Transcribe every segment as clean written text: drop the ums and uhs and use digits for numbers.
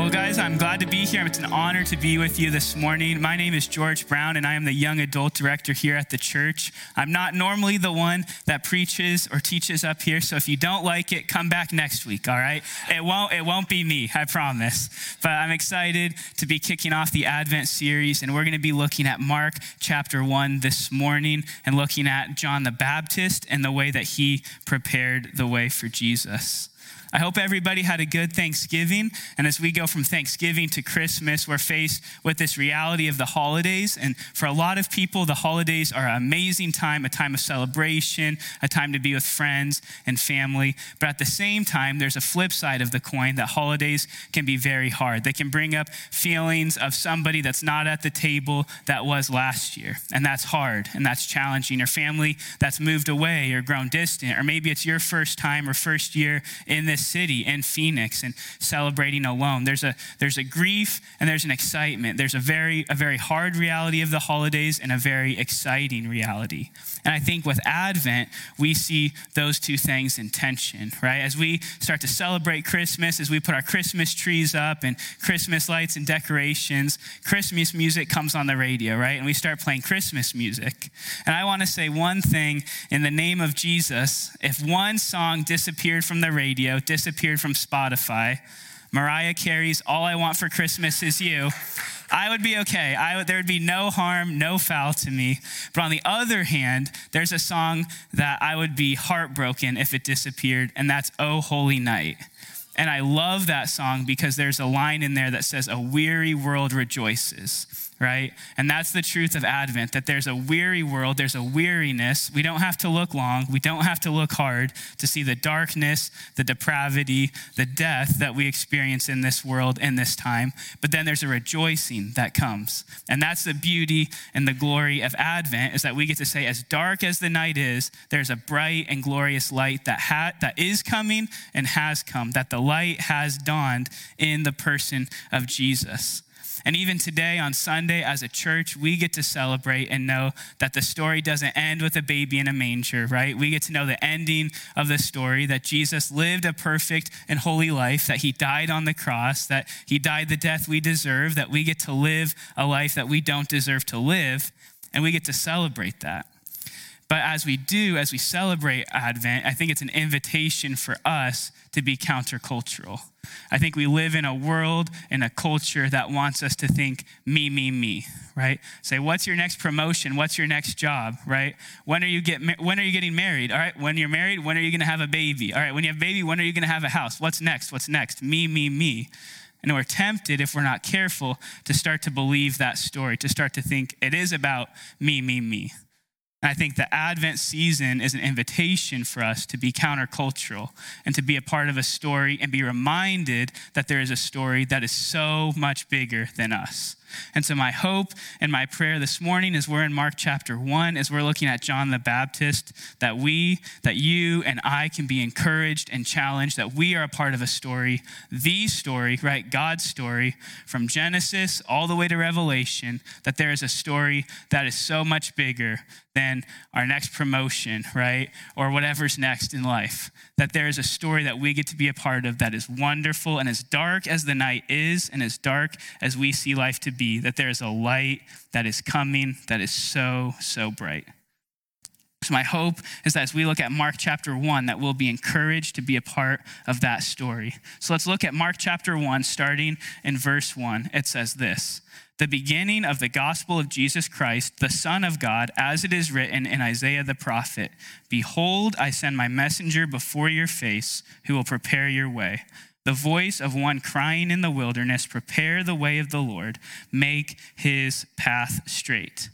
Well, guys, I'm glad to be here. It's an honor to be with you this morning. My name is George Brown, and I am the young adult director here at the church. I'm not normally the one that preaches or teaches up here, so if you don't like it, come back next week, all right? It won't be me, I promise. But I'm excited to be kicking off the Advent series, and we're going to be looking at Mark chapter 1 this morning and looking at John the Baptist and the way that he prepared the way for Jesus. I hope everybody had a good Thanksgiving. And as we go from Thanksgiving to Christmas, we're faced with this reality of the holidays. And for a lot of people, the holidays are an amazing time, a time of celebration, a time to be with friends and family. But at the same time, there's a flip side of the coin that holidays can be very hard. They can bring up feelings of somebody that's not at the table that was last year. And that's hard and that's challenging. Or family that's moved away or grown distant. Or maybe it's your first time or first year in this city in Phoenix and celebrating alone. There's a grief and there's an excitement. There's a very hard reality of the holidays and a very exciting reality. And I think with Advent, we see those two things in tension, right? As we start to celebrate Christmas, as we put our Christmas trees up and Christmas lights and decorations, Christmas music comes on the radio, right? And we start playing Christmas music. And I want to say one thing in the name of Jesus. If one song disappeared from the radio, disappeared from Spotify, Mariah Carey's All I Want for Christmas Is You, I would be okay. There would be no harm, no foul to me. But on the other hand, there's a song that I would be heartbroken if it disappeared, and that's Oh Holy Night. And I love that song because there's a line in there that says, a weary world rejoices, right? And that's the truth of Advent, that there's a weary world, there's a weariness. We don't have to look long. We don't have to look hard to see the darkness, the depravity, the death that we experience in this world in this time. But then there's a rejoicing that comes. And that's the beauty and the glory of Advent, is that we get to say, as dark as the night is, there's a bright and glorious light that is coming and has come, that the light has dawned in the person of Jesus. And even today on Sunday as a church, we get to celebrate and know that the story doesn't end with a baby in a manger, right? We get to know the ending of the story, that Jesus lived a perfect and holy life, that he died on the cross, that he died the death we deserve, that we get to live a life that we don't deserve to live, and we get to celebrate that. But as we celebrate Advent, I think it's an invitation for us to be countercultural. I think we live in a world and a culture that wants us to think me, right? Say, what's your next promotion? What's your next job, right? When are you getting married? All right, when you're married, when are you gonna have a baby? All right, when you have a baby, when are you gonna have a house? What's next? Me. And we're tempted, if we're not careful, to start to believe that story, to start to think it is about me. I think the Advent season is an invitation for us to be countercultural and to be a part of a story and be reminded that there is a story that is so much bigger than us. And so my hope and my prayer this morning is we're in Mark chapter 1, as we're looking at John the Baptist, that you and I can be encouraged and challenged, that we are a part of a story, the story, right? God's story from Genesis all the way to Revelation, that there is a story that is so much bigger than our next promotion, right? Or whatever's next in life, that there is a story that we get to be a part of that is wonderful, and as dark as the night is and as dark as we see life to be, that there is a light that is coming that is so, so bright. So my hope is that as we look at Mark chapter 1, that we'll be encouraged to be a part of that story. So let's look at Mark chapter 1, starting in verse 1. It says this: the beginning of the gospel of Jesus Christ, the Son of God, as it is written in Isaiah the prophet, behold, I send my messenger before your face, who will prepare your way. The voice of one crying in the wilderness, prepare the way of the Lord, make his path straight.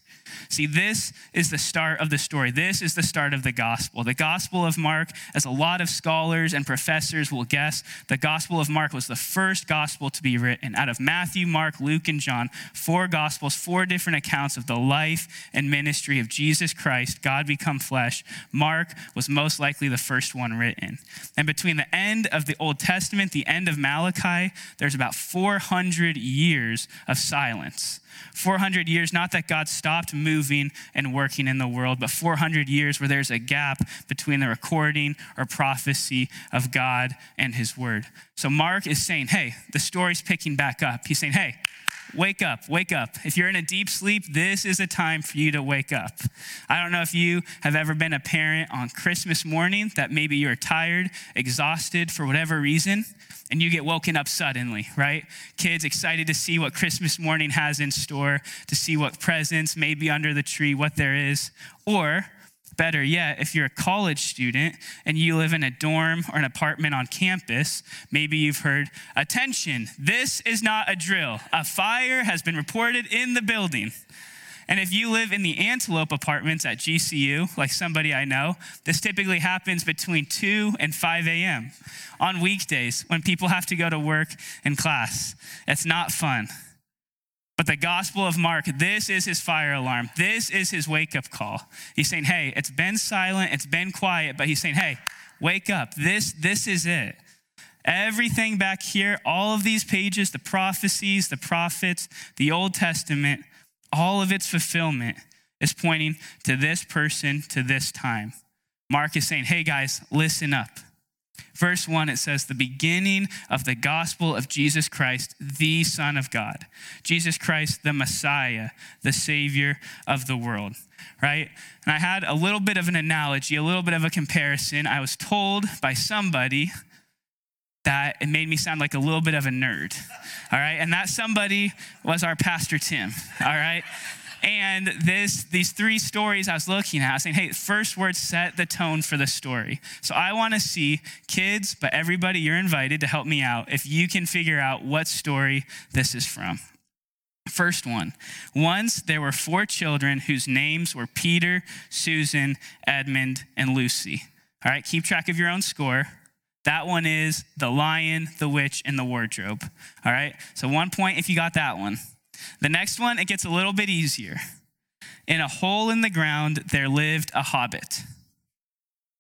See, this is the start of the story. This is the start of the gospel. The gospel of Mark, as a lot of scholars and professors will guess, the gospel of Mark was the first gospel to be written. Out of Matthew, Mark, Luke, and John, 4 gospels, 4 different accounts of the life and ministry of Jesus Christ, God become flesh, Mark was most likely the first one written. And between the end of the Old Testament, the end of Malachi, there's about 400 years of silence. 400 years, not that God stopped moving and working in the world, but 400 years where there's a gap between the recording or prophecy of God and his word. So Mark is saying, hey, the story's picking back up. He's saying, hey, wake up, wake up. If you're in a deep sleep, this is a time for you to wake up. I don't know if you have ever been a parent on Christmas morning that maybe you're tired, exhausted for whatever reason, and you get woken up suddenly, right? Kids excited to see what Christmas morning has in store, to see what presents may be under the tree, what there is. Or better yet, if you're a college student and you live in a dorm or an apartment on campus, maybe you've heard, attention, this is not a drill. A fire has been reported in the building. And if you live in the Antelope Apartments at GCU, like somebody I know, this typically happens between 2 and 5 a.m. on weekdays when people have to go to work and class. It's not fun. But the gospel of Mark, this is his fire alarm. This is his wake-up call. He's saying, hey, it's been silent, it's been quiet, but he's saying, hey, wake up. This is it. Everything back here, all of these pages, the prophecies, the prophets, the Old Testament, all of its fulfillment is pointing to this person, to this time. Mark is saying, hey guys, listen up. Verse 1, it says, the beginning of the gospel of Jesus Christ, the Son of God. Jesus Christ, the Messiah, the Savior of the world, right? And I had a little bit of an analogy, a little bit of a comparison. I was told by somebody that it made me sound like a little bit of a nerd, all right? And that somebody was our pastor, Tim, all right? And these three stories I was looking at, I was saying, hey, first word set the tone for the story. So I want to see kids, but everybody, you're invited to help me out if you can figure out what story this is from. First one, once there were 4 children whose names were Peter, Susan, Edmund, and Lucy. All right, keep track of your own score. That one is The Lion, the Witch, and the Wardrobe. All right, so 1 point if you got that one. The next one, it gets a little bit easier. In a hole in the ground, there lived a hobbit.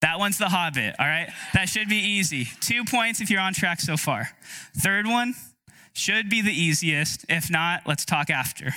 That one's The Hobbit, all right? That should be easy. 2 points if you're on track so far. Third one should be the easiest. If not, let's talk after.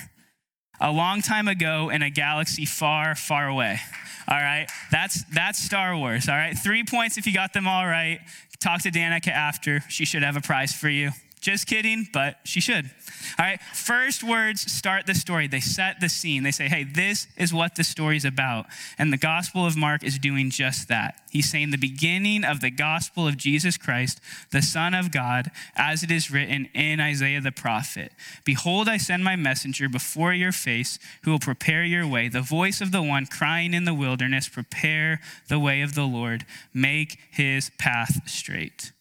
A long time ago in a galaxy far, far away, all right? That's Star Wars, all right? 3 points if you got them all right. Talk to Danica after. She should have a prize for you. Just kidding, but she should. All right, first words start the story. They set the scene. They say, hey, this is what the story's about. And the gospel of Mark is doing just that. He's saying the beginning of the gospel of Jesus Christ, the Son of God, as it is written in Isaiah the prophet. Behold, I send my messenger before your face who will prepare your way. The voice of the one crying in the wilderness, prepare the way of the Lord. Make his path straight.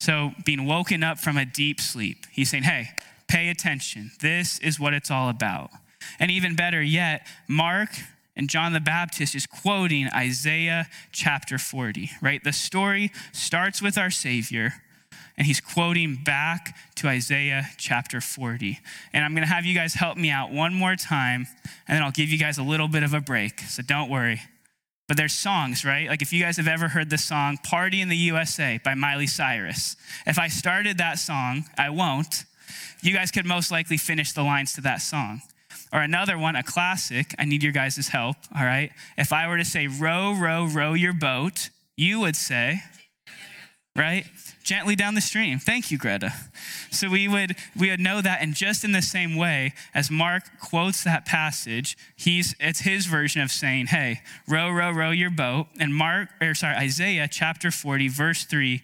So being woken up from a deep sleep, he's saying, hey, pay attention. This is what it's all about. And even better yet, Mark and John the Baptist is quoting Isaiah chapter 40, right? The story starts with our Savior, and he's quoting back to Isaiah chapter 40. And I'm going to have you guys help me out one more time, and then I'll give you guys a little bit of a break, so don't worry. But there's songs, right? Like if you guys have ever heard the song Party in the USA by Miley Cyrus, if I started that song, I won't, you guys could most likely finish the lines to that song. Or another one, a classic, I need your guys' help, all right? If I were to say, row, row, row your boat, you would say, right? Gently down the stream. Thank you, Greta. So we would know that, and just in the same way as Mark quotes that passage, it's his version of saying, hey, row, row, row your boat. And Isaiah chapter 40, verse 3,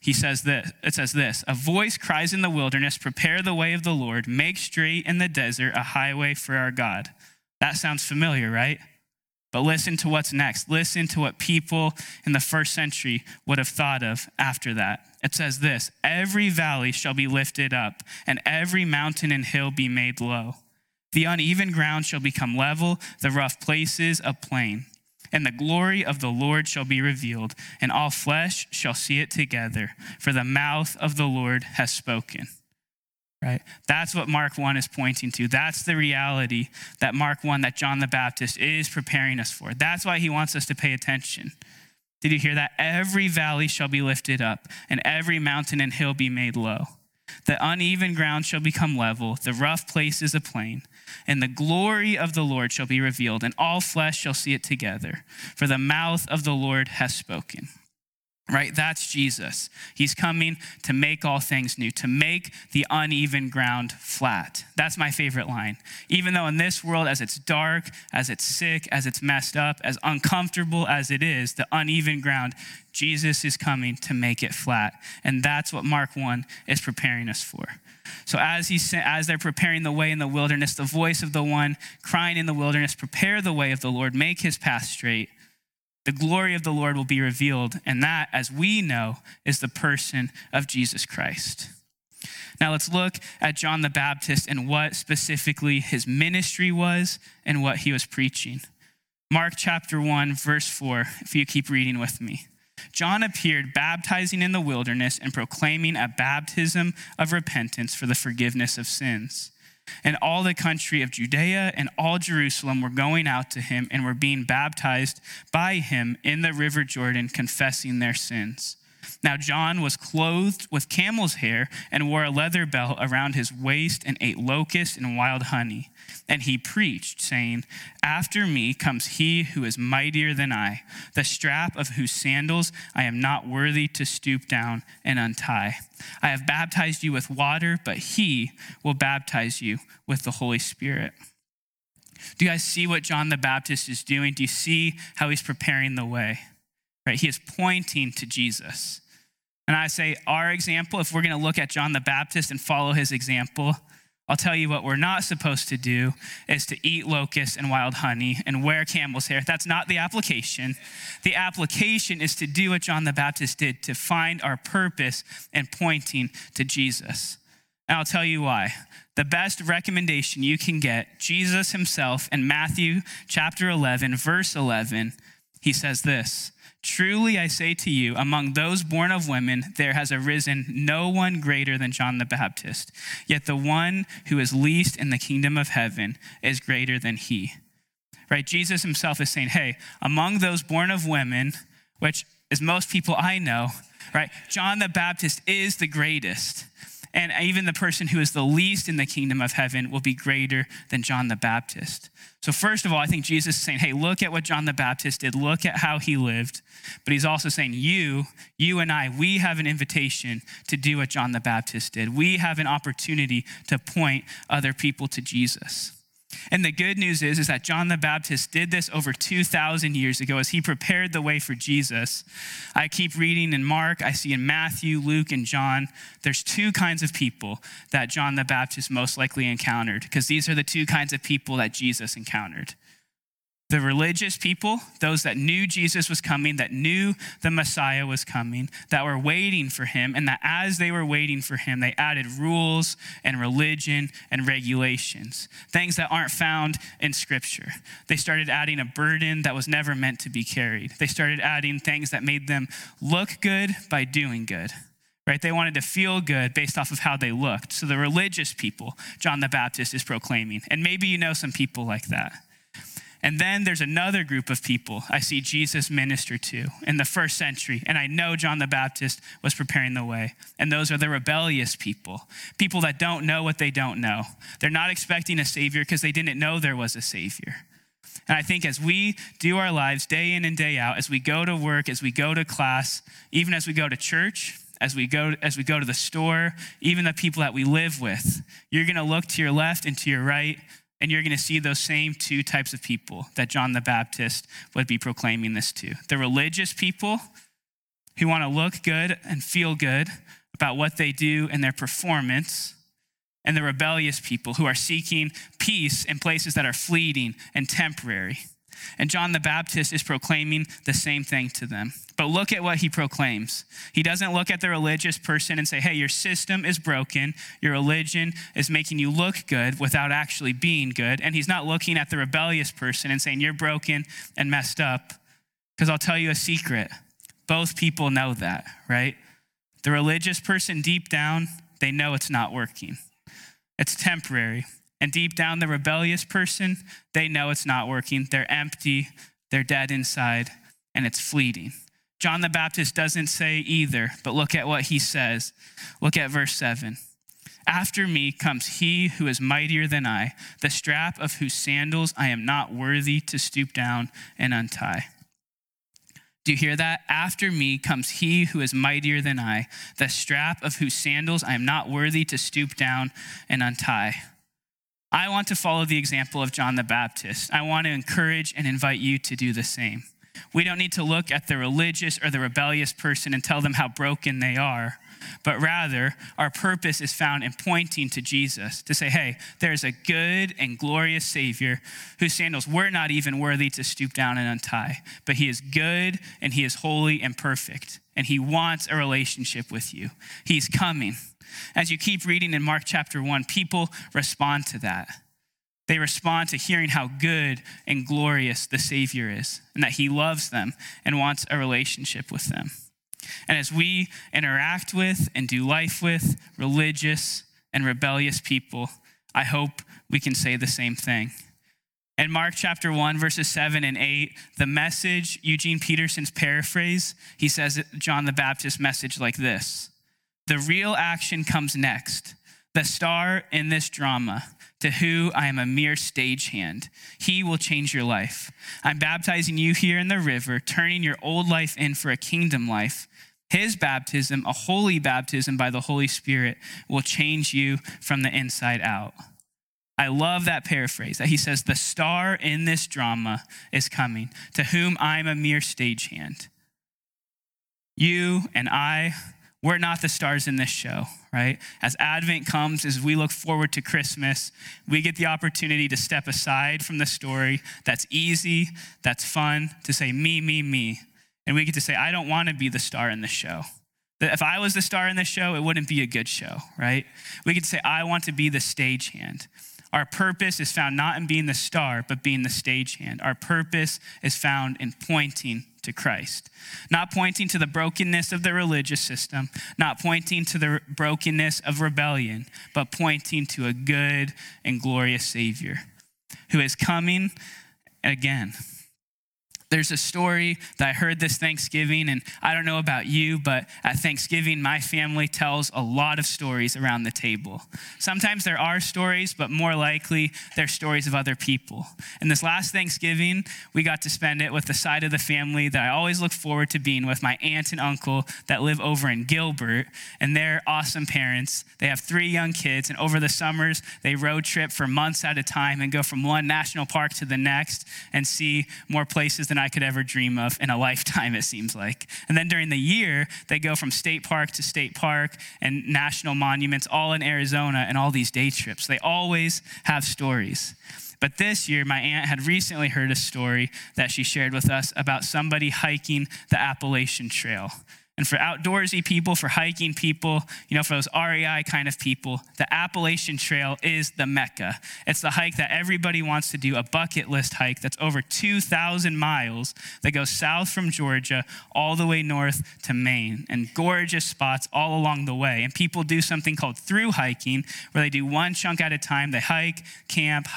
he says this, it says this, a voice cries in the wilderness, prepare the way of the Lord, make straight in the desert a highway for our God. That sounds familiar, right? But listen to what's next. Listen to what people in the first century would have thought of after that. It says this, every valley shall be lifted up, and every mountain and hill be made low. The uneven ground shall become level, the rough places a plain. And the glory of the Lord shall be revealed, and all flesh shall see it together, for the mouth of the Lord has spoken. Right? That's what Mark 1 is pointing to. That's the reality that Mark 1, that John the Baptist is preparing us for. That's why he wants us to pay attention. Did you hear that? Every valley shall be lifted up, and every mountain and hill be made low. The uneven ground shall become level, the rough places a plain, and the glory of the Lord shall be revealed, and all flesh shall see it together, for the mouth of the Lord has spoken." Right? That's Jesus. He's coming to make all things new, to make the uneven ground flat. That's my favorite line. Even though in this world, as it's dark, as it's sick, as it's messed up, as uncomfortable as it is, the uneven ground, Jesus is coming to make it flat. And that's what Mark 1 is preparing us for. So as they're preparing the way in the wilderness, the voice of the one crying in the wilderness, "Prepare the way of the Lord, make his path straight." The glory of the Lord will be revealed, and that, as we know, is the person of Jesus Christ. Now let's look at John the Baptist and what specifically his ministry was and what he was preaching. Mark chapter 1, verse 4, if you keep reading with me. "John appeared baptizing in the wilderness and proclaiming a baptism of repentance for the forgiveness of sins. And all the country of Judea and all Jerusalem were going out to him and were being baptized by him in the river Jordan, confessing their sins. Now John was clothed with camel's hair and wore a leather belt around his waist and ate locusts and wild honey. And he preached, saying, 'After me comes he who is mightier than I, the strap of whose sandals I am not worthy to stoop down and untie. I have baptized you with water, but he will baptize you with the Holy Spirit.'" Do you guys see what John the Baptist is doing? Do you see how he's preparing the way? Right? He is pointing to Jesus. And I say our example, if we're going to look at John the Baptist and follow his example, I'll tell you what we're not supposed to do is to eat locusts and wild honey and wear camel's hair. That's not the application. The application is to do what John the Baptist did, to find our purpose and pointing to Jesus. And I'll tell you why. The best recommendation you can get, Jesus himself in Matthew chapter 11, verse 11, he says this, "Truly I say to you, among those born of women, there has arisen no one greater than John the Baptist. Yet the one who is least in the kingdom of heaven is greater than he." Right? Jesus himself is saying, hey, among those born of women, which is most people I know, right? John the Baptist is the greatest. And even the person who is the least in the kingdom of heaven will be greater than John the Baptist. So first of all, I think Jesus is saying, hey, look at what John the Baptist did. Look at how he lived. But he's also saying, you and I, we have an invitation to do what John the Baptist did. We have an opportunity to point other people to Jesus. And the good news is that John the Baptist did this over 2,000 years ago as he prepared the way for Jesus. I keep reading in Mark, I see in Matthew, Luke, and John, there's two kinds of people that John the Baptist most likely encountered, because these are the two kinds of people that Jesus encountered. The religious people, those that knew Jesus was coming, that knew the Messiah was coming, that were waiting for him, and that as they were waiting for him, they added rules and religion and regulations, things that aren't found in Scripture. They started adding a burden that was never meant to be carried. They started adding things that made them look good by doing good. Right? They wanted to feel good based off of how they looked. So the religious people, John the Baptist is proclaiming, and maybe you know some people like that. And then there's another group of people I see Jesus minister to in the first century. And I know John the Baptist was preparing the way. And those are the rebellious people, people that don't know what they don't know. They're not expecting a savior because they didn't know there was a savior. And I think as we do our lives day in and day out, as we go to work, as we go to class, even as we go to church, as we go to the store, even the people that we live with, you're going to look to your left and to your right, and you're going to see those same two types of people that John the Baptist would be proclaiming this to. The religious people who want to look good and feel good about what they do and their performance, and the rebellious people who are seeking peace in places that are fleeting and temporary. And John the Baptist is proclaiming the same thing to them. But look at what he proclaims. He doesn't look at the religious person and say, hey, your system is broken. Your religion is making you look good without actually being good. And he's not looking at the rebellious person and saying, you're broken and messed up. Because I'll tell you a secret. Both people know that, right? The religious person deep down, they know it's not working. It's temporary. And deep down, the rebellious person, they know it's not working. They're empty, they're dead inside, and it's fleeting. John the Baptist doesn't say either, but look at what he says. Look at verse 7. After me comes he who is mightier than I, the strap of whose sandals I am not worthy to stoop down and untie." Do you hear that? After me comes he who is mightier than I, the strap of whose sandals I am not worthy to stoop down and untie. I want to follow the example of John the Baptist. I want to encourage and invite you to do the same. We don't need to look at the religious or the rebellious person and tell them how broken they are, but rather our purpose is found in pointing to Jesus to say, hey, there's a good and glorious Savior whose sandals we're not even worthy to stoop down and untie, but he is good and he is holy and perfect, and he wants a relationship with you. He's coming. As you keep reading in Mark chapter 1, people respond to that. They respond to hearing how good and glorious the Savior is and that he loves them and wants a relationship with them. And as we interact with and do life with religious and rebellious people, I hope we can say the same thing. In Mark chapter 1, verses 7 and 8, the message, Eugene Peterson's paraphrase, he says John the Baptist's message like this: "The real action comes next. The star in this drama, to who I am a mere stagehand. He will change your life. I'm baptizing you here in the river, turning your old life in for a kingdom life. His baptism, a holy baptism by the Holy Spirit, will change you from the inside out." I love that paraphrase that he says, the star in this drama is coming, to whom I'm a mere stagehand. You and I, we're not the stars in this show, right? As Advent comes, as we look forward to Christmas, we get the opportunity to step aside from the story that's easy, that's fun, to say me, me, me. And we get to say, I don't want to be the star in this show. If I was the star in this show, it wouldn't be a good show, right? We get to say, I want to be the stagehand. Our purpose is found not in being the star, but being the stagehand. Our purpose is found in pointing to Christ. Not pointing to the brokenness of the religious system, not pointing to the brokenness of rebellion, but pointing to a good and glorious Savior who is coming again. There's a story that I heard this Thanksgiving, and I don't know about you, but at Thanksgiving, my family tells a lot of stories around the table. Sometimes there are stories, but more likely they're stories of other people. And this last Thanksgiving, we got to spend it with the side of the family that I always look forward to being with, my aunt and uncle that live over in Gilbert, and they're awesome parents. They have 3 young kids, and over the summers, they road trip for months at a time and go from one national park to the next and see more places than I could ever dream of in a lifetime, it seems like. And then during the year, they go from state park to state park and national monuments, all in Arizona, and all these day trips. They always have stories. But this year, my aunt had recently heard a story that she shared with us about somebody hiking the Appalachian Trail. And for outdoorsy people, for hiking people, you know, for those REI kind of people, the Appalachian Trail is the Mecca. It's the hike that everybody wants to do, a bucket list hike that's over 2,000 miles that goes south from Georgia all the way north to Maine, and gorgeous spots all along the way. And people do something called through hiking, where they do one chunk at a time. They hike, camp,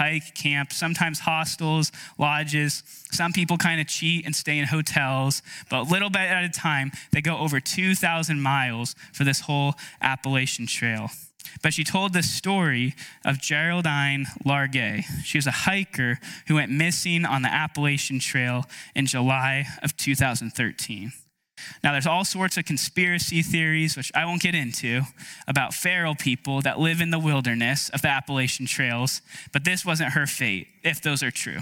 sometimes hostels, lodges. Some people kind of cheat and stay in hotels, but little bit at a time, they go over 2,000 miles for this whole Appalachian Trail. But she told the story of Geraldine Largay. She was a hiker who went missing on the Appalachian Trail in July of 2013. Now, there's all sorts of conspiracy theories, which I won't get into, about feral people that live in the wilderness of the Appalachian Trails, but this wasn't her fate, if those are true.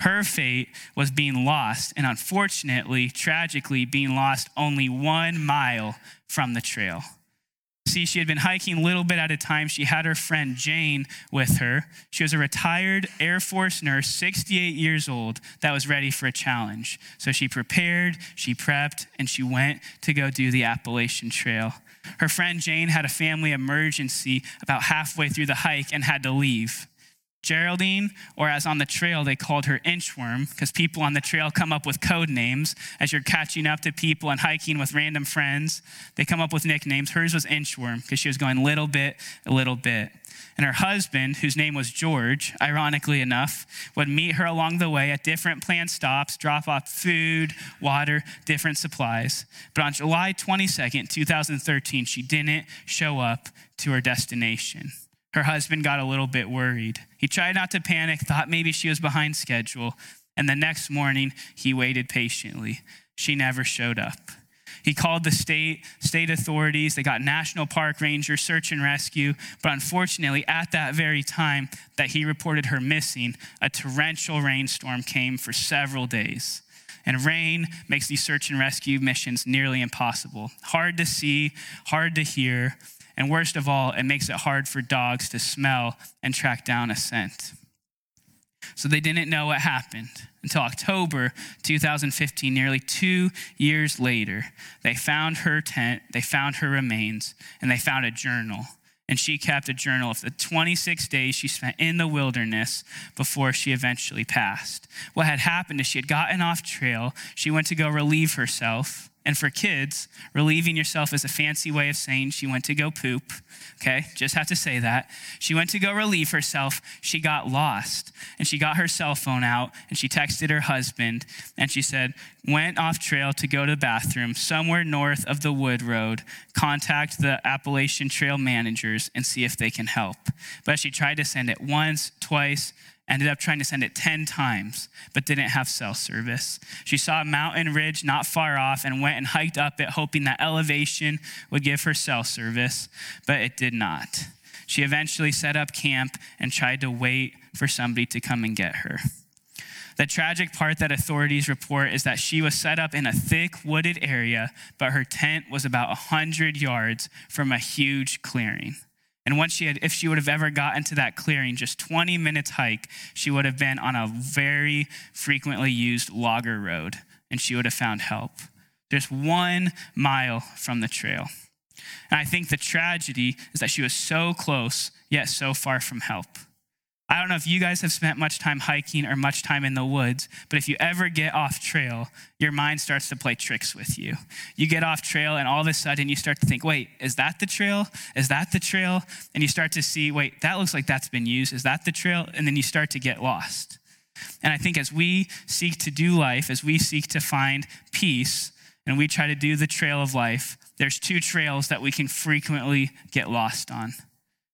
Her fate was being lost, and unfortunately, tragically, being lost only 1 mile from the trail. See, she had been hiking a little bit at a time. She had her friend Jane with her. She was a retired Air Force nurse, 68 years old, that was ready for a challenge. So she prepared, she prepped, and she went to go do the Appalachian Trail. Her friend Jane had a family emergency about halfway through the hike and had to leave. Geraldine, or as on the trail they called her Inchworm, because people on the trail come up with code names. As you're catching up to people and hiking with random friends, they come up with nicknames. Hers was Inchworm, because she was going little bit, a little bit. And her husband, whose name was George, ironically enough, would meet her along the way at different planned stops, drop off food, water, different supplies. But on July 22nd, 2013, she didn't show up to her destination. Her husband got a little bit worried. He tried not to panic, thought maybe she was behind schedule, and the next morning he waited patiently. She never showed up. He called the state authorities. They got National Park Ranger, search and rescue, but unfortunately at that very time that he reported her missing, a torrential rainstorm came for several days. And rain makes these search and rescue missions nearly impossible. Hard to see, hard to hear, and worst of all, it makes it hard for dogs to smell and track down a scent. So they didn't know what happened until October 2015, nearly 2 years later. They found her tent, they found her remains, and they found a journal. And she kept a journal of the 26 days she spent in the wilderness before she eventually passed. What had happened is she had gotten off trail. She went to go relieve herself. And for kids, relieving yourself is a fancy way of saying she went to go poop, okay? Just have to say that. She went to go relieve herself. She got lost, and she got her cell phone out, and she texted her husband, and she said, went off trail to go to the bathroom somewhere north of the Wood Road. Contact the Appalachian Trail managers and see if they can help. But she tried to send it once, twice, ended up trying to send it 10 times, but didn't have cell service. She saw a mountain ridge not far off and went and hiked up it, hoping that elevation would give her cell service, but it did not. She eventually set up camp and tried to wait for somebody to come and get her. The tragic part that authorities report is that she was set up in a thick wooded area, but her tent was about 100 yards from a huge clearing. And once if she would have ever gotten to that clearing, just 20 minutes hike, she would have been on a very frequently used logger road, and she would have found help. Just 1 mile from the trail. And I think the tragedy is that she was so close, yet so far from help. I don't know if you guys have spent much time hiking or much time in the woods, but if you ever get off trail, your mind starts to play tricks with you. You get off trail and all of a sudden you start to think, wait, is that the trail? Is that the trail? And you start to see, wait, that looks like that's been used. Is that the trail? And then you start to get lost. And I think as we seek to do life, as we seek to find peace, and we try to do the trail of life, there's two trails that we can frequently get lost on.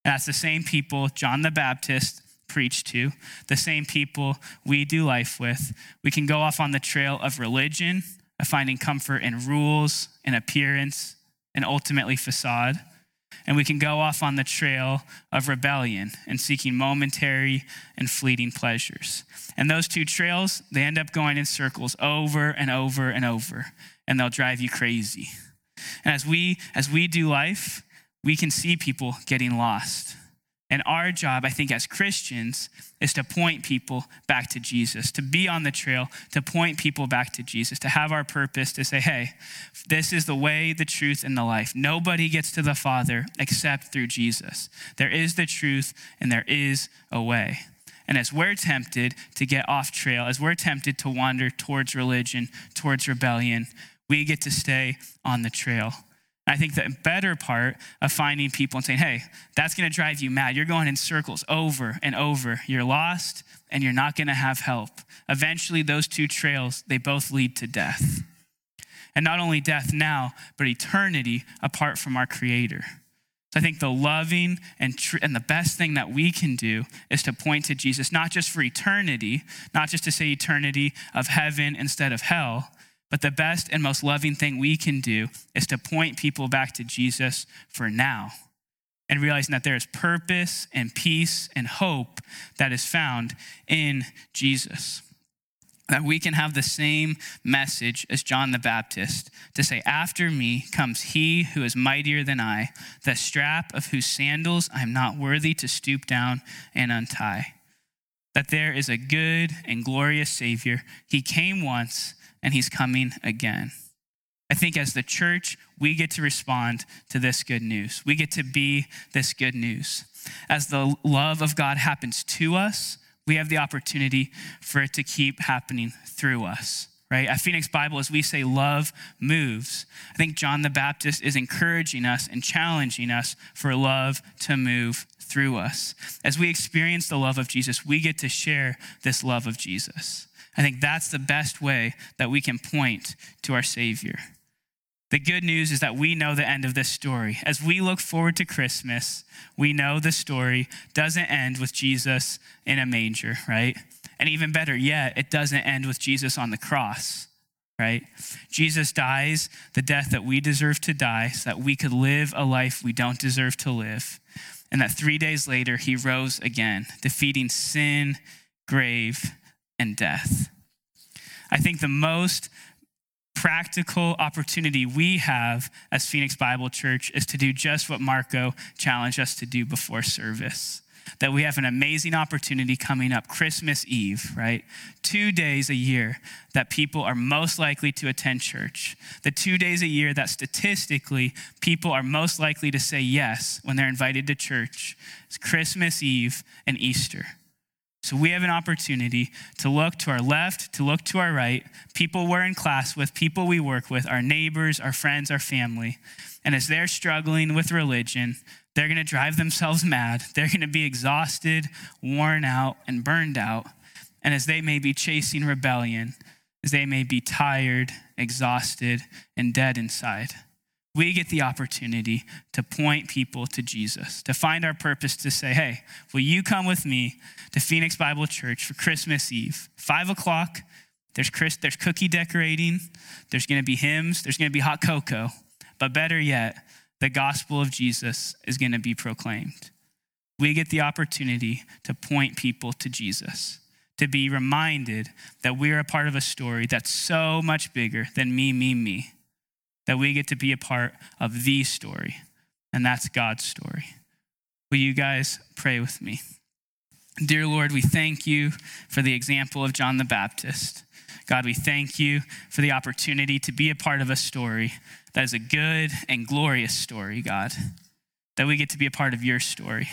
And that's the same people John the Baptist preach to, the same people we do life with. We can go off on the trail of religion, of finding comfort in rules, in appearance, and ultimately facade. And we can go off on the trail of rebellion and seeking momentary and fleeting pleasures. And those two trails, they end up going in circles over and over and over, and they'll drive you crazy. And as we do life, we can see people getting lost. And our job, I think, as Christians is to point people back to Jesus, to be on the trail, to point people back to Jesus, to have our purpose to say, hey, this is the way, the truth, and the life. Nobody gets to the Father except through Jesus. There is the truth and there is a way. And as we're tempted to get off trail, as we're tempted to wander towards religion, towards rebellion, we get to stay on the trail. I think the better part of finding people and saying, hey, that's gonna drive you mad. You're going in circles over and over. You're lost and you're not gonna have help. Eventually those two trails, they both lead to death. And not only death now, but eternity apart from our Creator. So I think the loving and the best thing that we can do is to point to Jesus, not just for eternity, not just to say eternity of heaven instead of hell, but the best and most loving thing we can do is to point people back to Jesus for now and realizing that there is purpose and peace and hope that is found in Jesus. That we can have the same message as John the Baptist to say, after me comes he who is mightier than I, the strap of whose sandals I am not worthy to stoop down and untie. That there is a good and glorious Savior. He came once, and he's coming again. I think as the church, we get to respond to this good news. We get to be this good news. As the love of God happens to us, we have the opportunity for it to keep happening through us, right? At Phoenix Bible, as we say, love moves. I think John the Baptist is encouraging us and challenging us for love to move through us. As we experience the love of Jesus, we get to share this love of Jesus. I think that's the best way that we can point to our Savior. The good news is that we know the end of this story. As we look forward to Christmas, we know the story doesn't end with Jesus in a manger, right? And even better yet, it doesn't end with Jesus on the cross, right? Jesus dies the death that we deserve to die so that we could live a life we don't deserve to live. And that 3 days later, he rose again, defeating sin, grave, and death. I think the most practical opportunity we have as Phoenix Bible Church is to do just what Marco challenged us to do before service, that we have an amazing opportunity coming up Christmas Eve, right? 2 days a year that people are most likely to attend church. The 2 days a year that statistically people are most likely to say yes when they're invited to church. It's Christmas Eve and Easter. So we have an opportunity to look to our left, to look to our right, people we're in class with, people we work with, our neighbors, our friends, our family. And as they're struggling with religion, they're gonna drive themselves mad. They're gonna be exhausted, worn out, and burned out. And as they may be chasing rebellion, as they may be tired, exhausted, and dead inside, we get the opportunity to point people to Jesus, to find our purpose, to say, hey, will you come with me to Phoenix Bible Church for Christmas Eve? 5 o'clock, there's cookie decorating, there's gonna be hymns, there's gonna be hot cocoa, but better yet, the gospel of Jesus is gonna be proclaimed. We get the opportunity to point people to Jesus, to be reminded that we're a part of a story that's so much bigger than me. That we get to be a part of the story, and that's God's story. Will you guys pray with me? Dear Lord, we thank you for the example of John the Baptist. God, we thank you for the opportunity to be a part of a story that is a good and glorious story, God, that we get to be a part of your story.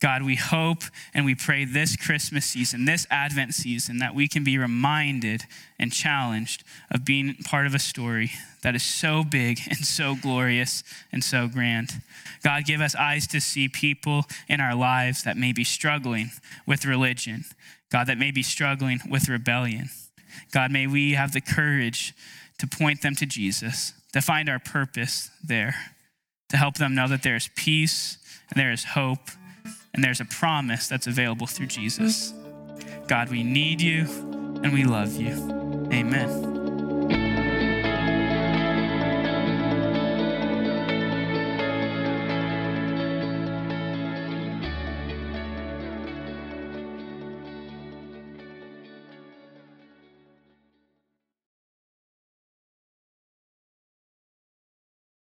God, we hope and we pray this Christmas season, this Advent season, that we can be reminded and challenged of being part of a story that is so big and so glorious and so grand. God, give us eyes to see people in our lives that may be struggling with religion. God, that may be struggling with rebellion. God, may we have the courage to point them to Jesus, to find our purpose there, to help them know that there is peace and there is hope. And there's a promise that's available through Jesus. God, we need you and we love you. Amen.